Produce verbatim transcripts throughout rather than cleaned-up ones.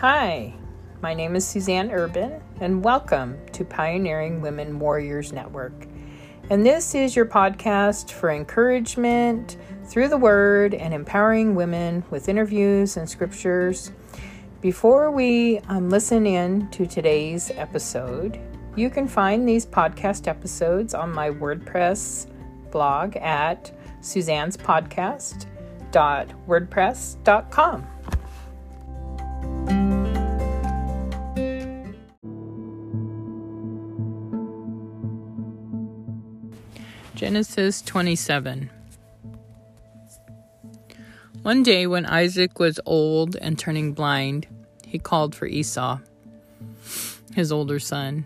Hi, my name is Suzanne Urban, and welcome to Pioneering Women Warriors Network. And this is your podcast for encouragement through the Word and empowering women with interviews and scriptures. Before we um, listen in to today's episode, you can find these podcast episodes on my WordPress blog at suzannespodcast dot wordpress dot com. Genesis twenty-seven. One day when Isaac was old and turning blind, he called for Esau, his older son,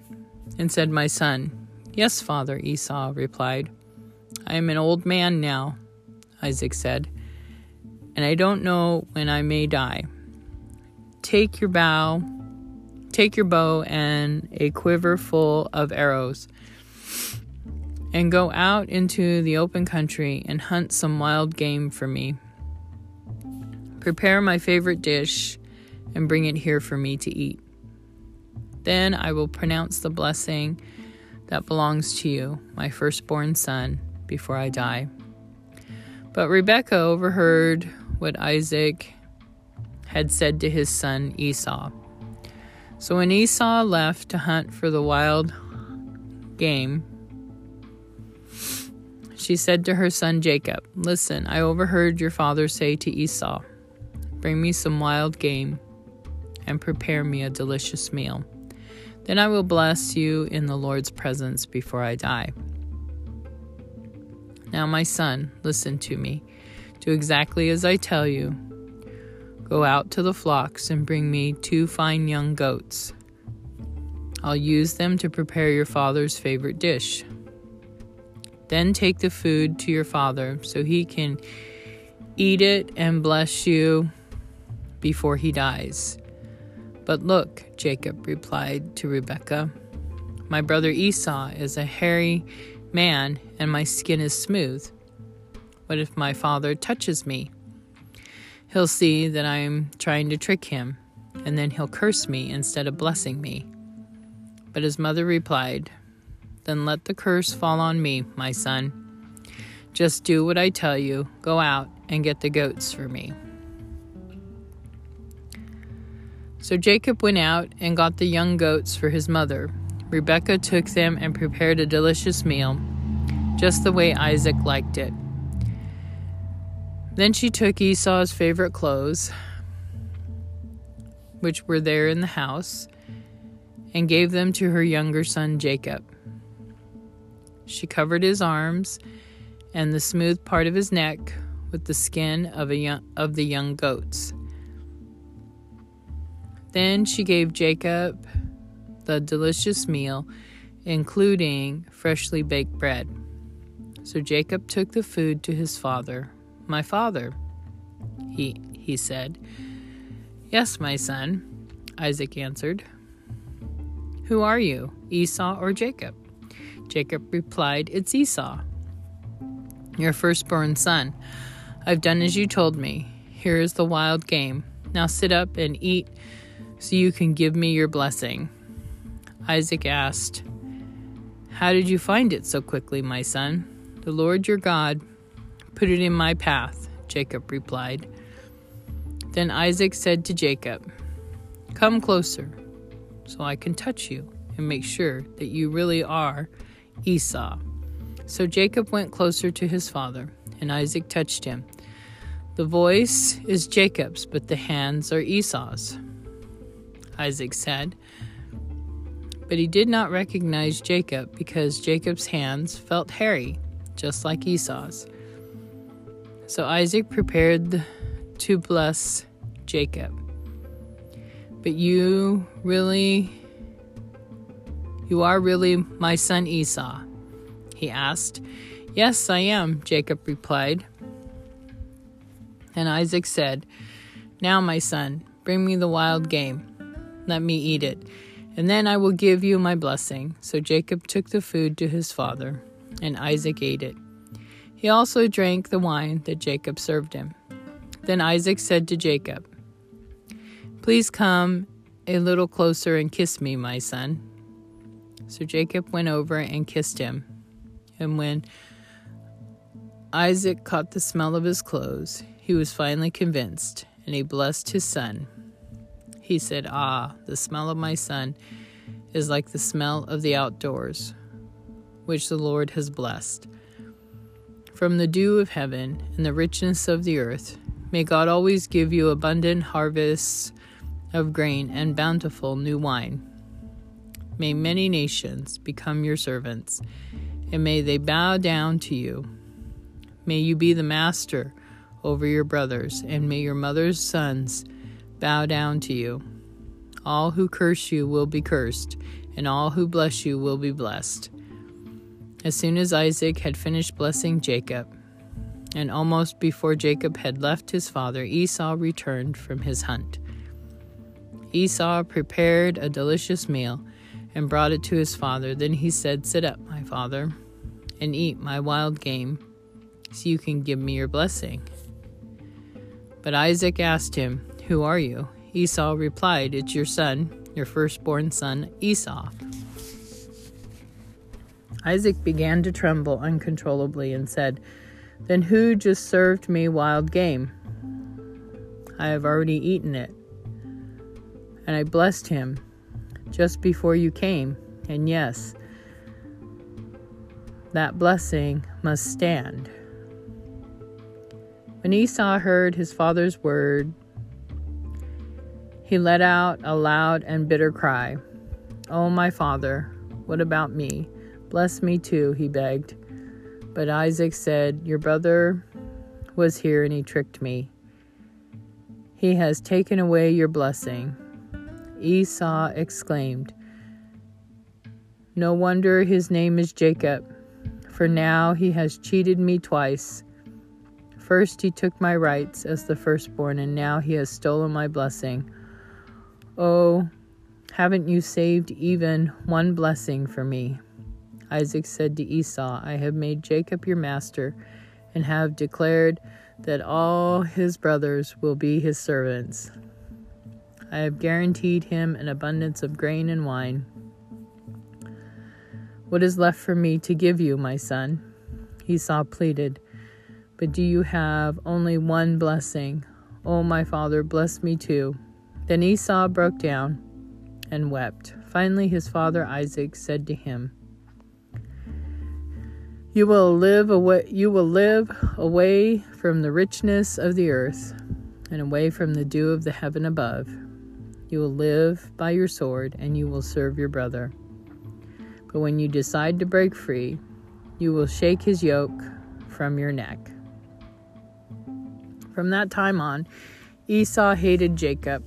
and said, "My son." "Yes, father," Esau replied. "I am an old man now," Isaac said, "and I don't know when I may die. Take your bow, take your bow and a quiver full of arrows, and go out into the open country and hunt some wild game for me. Prepare my favorite dish and bring it here for me to eat. Then I will pronounce the blessing that belongs to you, my firstborn son, before I die." But Rebekah overheard what Isaac had said to his son Esau. So when Esau left to hunt for the wild game, she said to her son Jacob, "Listen, I overheard your father say to Esau, 'Bring me some wild game and prepare me a delicious meal. Then I will bless you in the Lord's presence before I die.' Now, my son, listen to me. Do exactly as I tell you. Go out to the flocks and bring me two fine young goats. I'll use them to prepare your father's favorite dish. Then take the food to your father so he can eat it and bless you before he dies." "But look," Jacob replied to Rebekah, "my brother Esau is a hairy man and my skin is smooth. What if my father touches me? He'll see that I'm trying to trick him, and then he'll curse me instead of blessing me." But his mother replied, "Then let the curse fall on me, my son. Just do what I tell you. Go out and get the goats for me." So Jacob went out and got the young goats for his mother. Rebekah took them and prepared a delicious meal, just the way Isaac liked it. Then she took Esau's favorite clothes, which were there in the house, and gave them to her younger son Jacob. She covered his arms and the smooth part of his neck with the skin of, a young, of the young goats. Then she gave Jacob the delicious meal, including freshly baked bread. So Jacob took the food to his father. "My father," he, he said. "Yes, my son," Isaac answered. "Who are you, Esau or Jacob?" Jacob replied, "It's Esau, your firstborn son. I've done as you told me. Here is the wild game. Now sit up and eat so you can give me your blessing." Isaac asked, "How did you find it so quickly, my son?" "The Lord your God put it in my path," Jacob replied. Then Isaac said to Jacob, "Come closer so I can touch you and make sure that you really are Esau." So Jacob went closer to his father, and Isaac touched him. "The voice is Jacob's, but the hands are Esau's," Isaac said. But he did not recognize Jacob because Jacob's hands felt hairy, just like Esau's. So Isaac prepared to bless Jacob. "But you really, you are really my son Esau?" he asked. "Yes, I am," Jacob replied. And Isaac said, "Now, my son, bring me the wild game. Let me eat it, and then I will give you my blessing." So Jacob took the food to his father, and Isaac ate it. He also drank the wine that Jacob served him. Then Isaac said to Jacob, Please come a little closer and kiss me, my son. So Jacob went over and kissed him. And when Isaac caught the smell of his clothes, he was finally convinced, and he blessed his son. He said, "Ah, the smell of my son is like the smell of the outdoors, which the Lord has blessed. From the dew of heaven and the richness of the earth, may God always give you abundant harvests of grain and bountiful new wine. May many nations become your servants, and may they bow down to you. May you be the master over your brothers, and may your mother's sons bow down to you. All who curse you will be cursed, and all who bless you will be blessed." As soon as Isaac had finished blessing Jacob, and almost before Jacob had left his father, Esau returned from his hunt. Esau prepared a delicious meal and brought it to his father. Then he said, "Sit up, my father, and eat my wild game, so you can give me your blessing." But Isaac asked him, "Who are you?" Esau replied, "It's your son, your firstborn son, Esau." Isaac began to tremble uncontrollably and said, "Then who just served me wild game? I have already eaten it, and I blessed him just before you came, and yes, that blessing must stand." When Esau heard his father's word, he let out a loud and bitter cry. "Oh, my father, what about me? Bless me too," he begged. But Isaac said, "Your brother was here and he tricked me. He has taken away your blessing." Esau exclaimed, "No wonder his name is Jacob, for now he has cheated me twice. First he took my rights as the firstborn, and now he has stolen my blessing. Oh, haven't you saved even one blessing for me?" Isaac said to Esau, "I have made Jacob your master and have declared that all his brothers will be his servants. I have guaranteed him an abundance of grain and wine. What is left for me to give you, my son?" Esau pleaded, "But do you have only one blessing? Oh, my father, bless me too." Then Esau broke down and wept. Finally, his father Isaac said to him, You will live away, you will live away from the richness of the earth and away from the dew of the heaven above. You will live by your sword and you will serve your brother. But when you decide to break free, you will shake his yoke from your neck." From that time on, Esau hated Jacob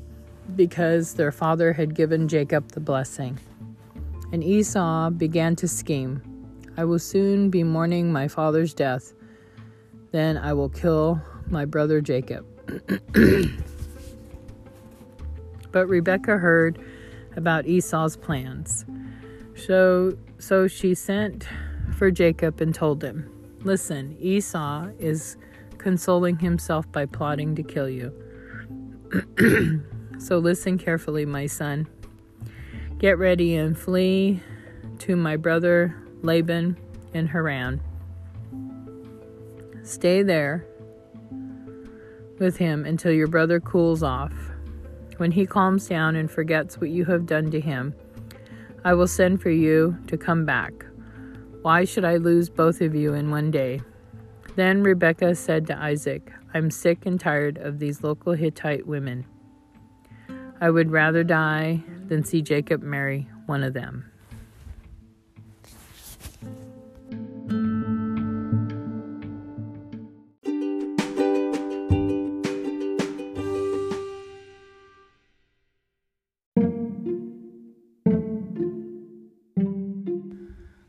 because their father had given Jacob the blessing. And Esau began to scheme. "I will soon be mourning my father's death. Then I will kill my brother Jacob." But Rebekah heard about Esau's plans. So, so she sent for Jacob and told him, "Listen, Esau is consoling himself by plotting to kill you. So listen carefully, my son. Get ready and flee to my brother Laban in Haran. Stay there with him until your brother cools off. When he calms down and forgets what you have done to him, I will send for you to come back. Why should I lose both of you in one day?" Then Rebekah said to Isaac, "I'm sick and tired of these local Hittite women. I would rather die than see Jacob marry one of them."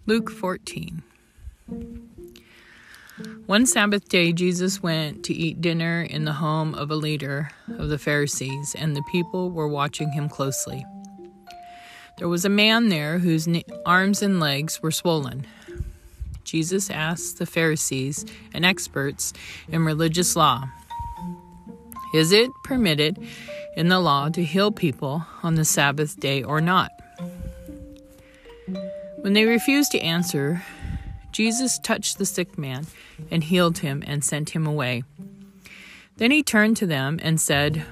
Luke fourteen. One Sabbath day, Jesus went to eat dinner in the home of a leader of the Pharisees, and the people were watching him closely. There was a man there whose arms and legs were swollen. Jesus asked the Pharisees and experts in religious law, "Is it permitted in the law to heal people on the Sabbath day or not. When they refused to answer, Jesus touched the sick man and healed him and sent him away. Then he turned to them and said,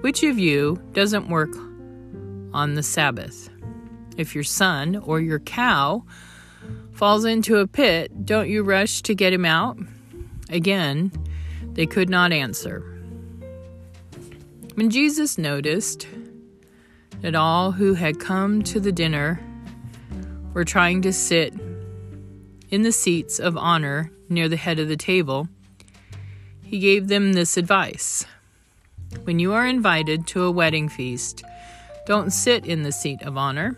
"Which of you doesn't work on the Sabbath? If your son or your cow falls into a pit, don't you rush to get him out?" Again, they could not answer. When Jesus noticed that all who had come to the dinner were trying to sit in the seats of honor near the head of the table, he gave them this advice. "When you are invited to a wedding feast, don't sit in the seat of honor.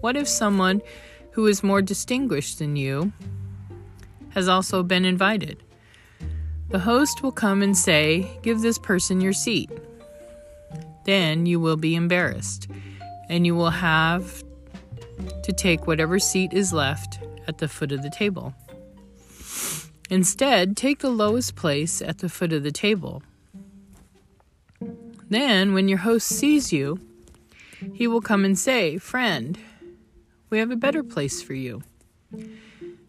What if someone who is more distinguished than you has also been invited? The host will come and say, 'Give this person your seat.' Then you will be embarrassed, and you will have to take whatever seat is left at the foot of the table. Instead, take the lowest place at the foot of the table. Then, when your host sees you, he will come and say, 'Friend, we have a better place for you.'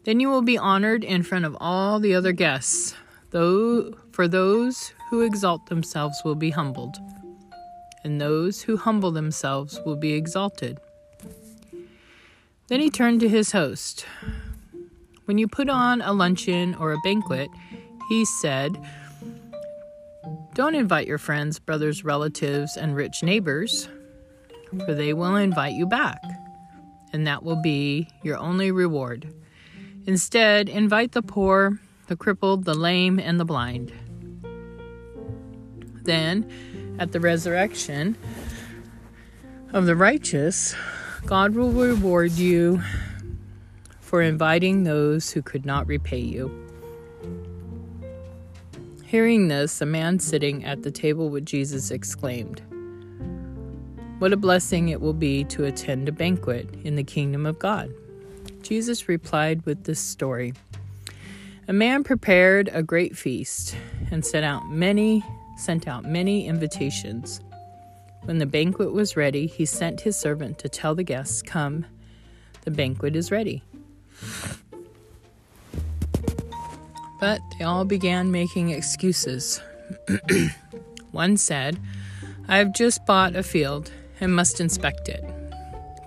Then you will be honored in front of all the other guests, though for those who exalt themselves will be humbled, and those who humble themselves will be exalted." Then he turned to his host. "When you put on a luncheon or a banquet," he said, "don't invite your friends, brothers, relatives, and rich neighbors, for they will invite you back, and that will be your only reward. Instead, invite the poor, the crippled, the lame, and the blind. Then, at the resurrection of the righteous, God will reward you for inviting those who could not repay you." Hearing this, a man sitting at the table with Jesus exclaimed, "What a blessing it will be to attend a banquet in the kingdom of God." Jesus replied with this story. "A man prepared a great feast and sent out many, sent out many invitations. When the banquet was ready, he sent his servant to tell the guests, 'Come, the banquet is ready.' But they all began making excuses. One said, 'I have just bought a field and must inspect it.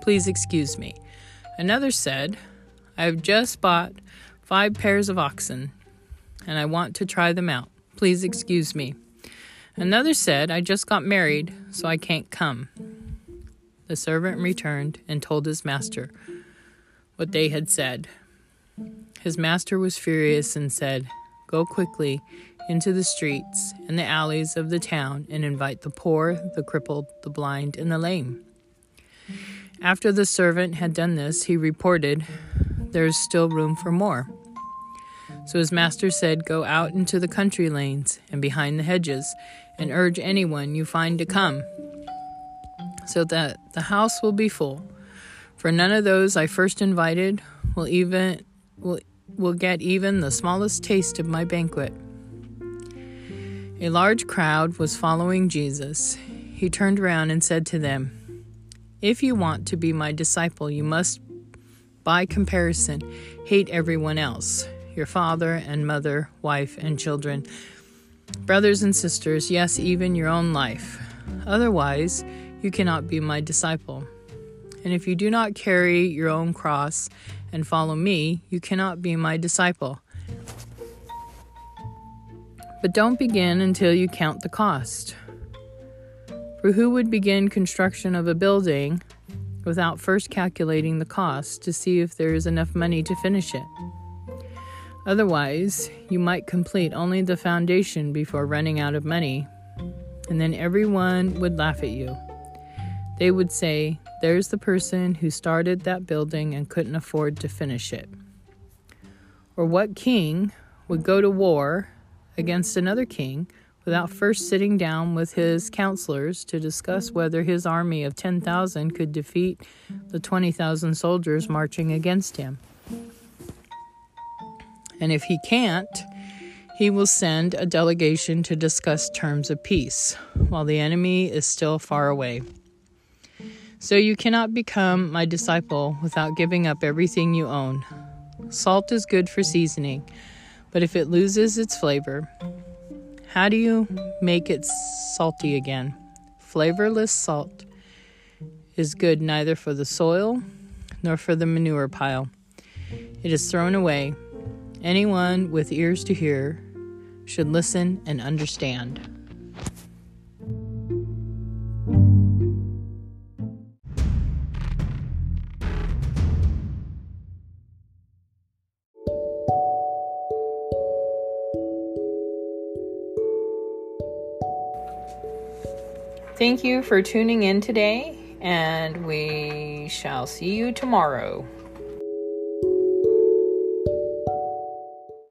Please excuse me.' Another said, 'I have just bought five pairs of oxen and I want to try them out. Please excuse me.' Another said, 'I just got married, so I can't come.' The servant returned and told his master what they had said. His master was furious and said, 'Go quickly into the streets and the alleys of the town and invite the poor, the crippled, the blind, and the lame.' After the servant had done this, he reported, 'There is still room for more.' So his master said, 'Go out into the country lanes and behind the hedges and urge anyone you find to come, so that the house will be full. For none of those I first invited will even will, will get even the smallest taste of my banquet.'" A large crowd was following Jesus. He turned around and said to them, "If you want to be my disciple, you must, by comparison, hate everyone else. Your father and mother, wife and children, brothers and sisters, yes, even your own life. Otherwise, you cannot be my disciple. And if you do not carry your own cross and follow me, you cannot be my disciple. But don't begin until you count the cost. For who would begin construction of a building without first calculating the cost to see if there is enough money to finish it? Otherwise, you might complete only the foundation before running out of money, and then everyone would laugh at you. They would say, 'There's the person who started that building and couldn't afford to finish it.' Or what king would go to war against another king without first sitting down with his counselors to discuss whether his army of ten thousand could defeat the twenty thousand soldiers marching against him? And if he can't, He will send a delegation to discuss terms of peace, while the enemy is still far away. So you cannot become my disciple without giving up everything you own. Salt is good for seasoning, but if it loses its flavor, how do you make it salty again? Flavorless salt is good neither for the soil nor for the manure pile. It is thrown away. Anyone with ears to hear should listen and understand. Thank you for tuning in today, and we shall see you tomorrow.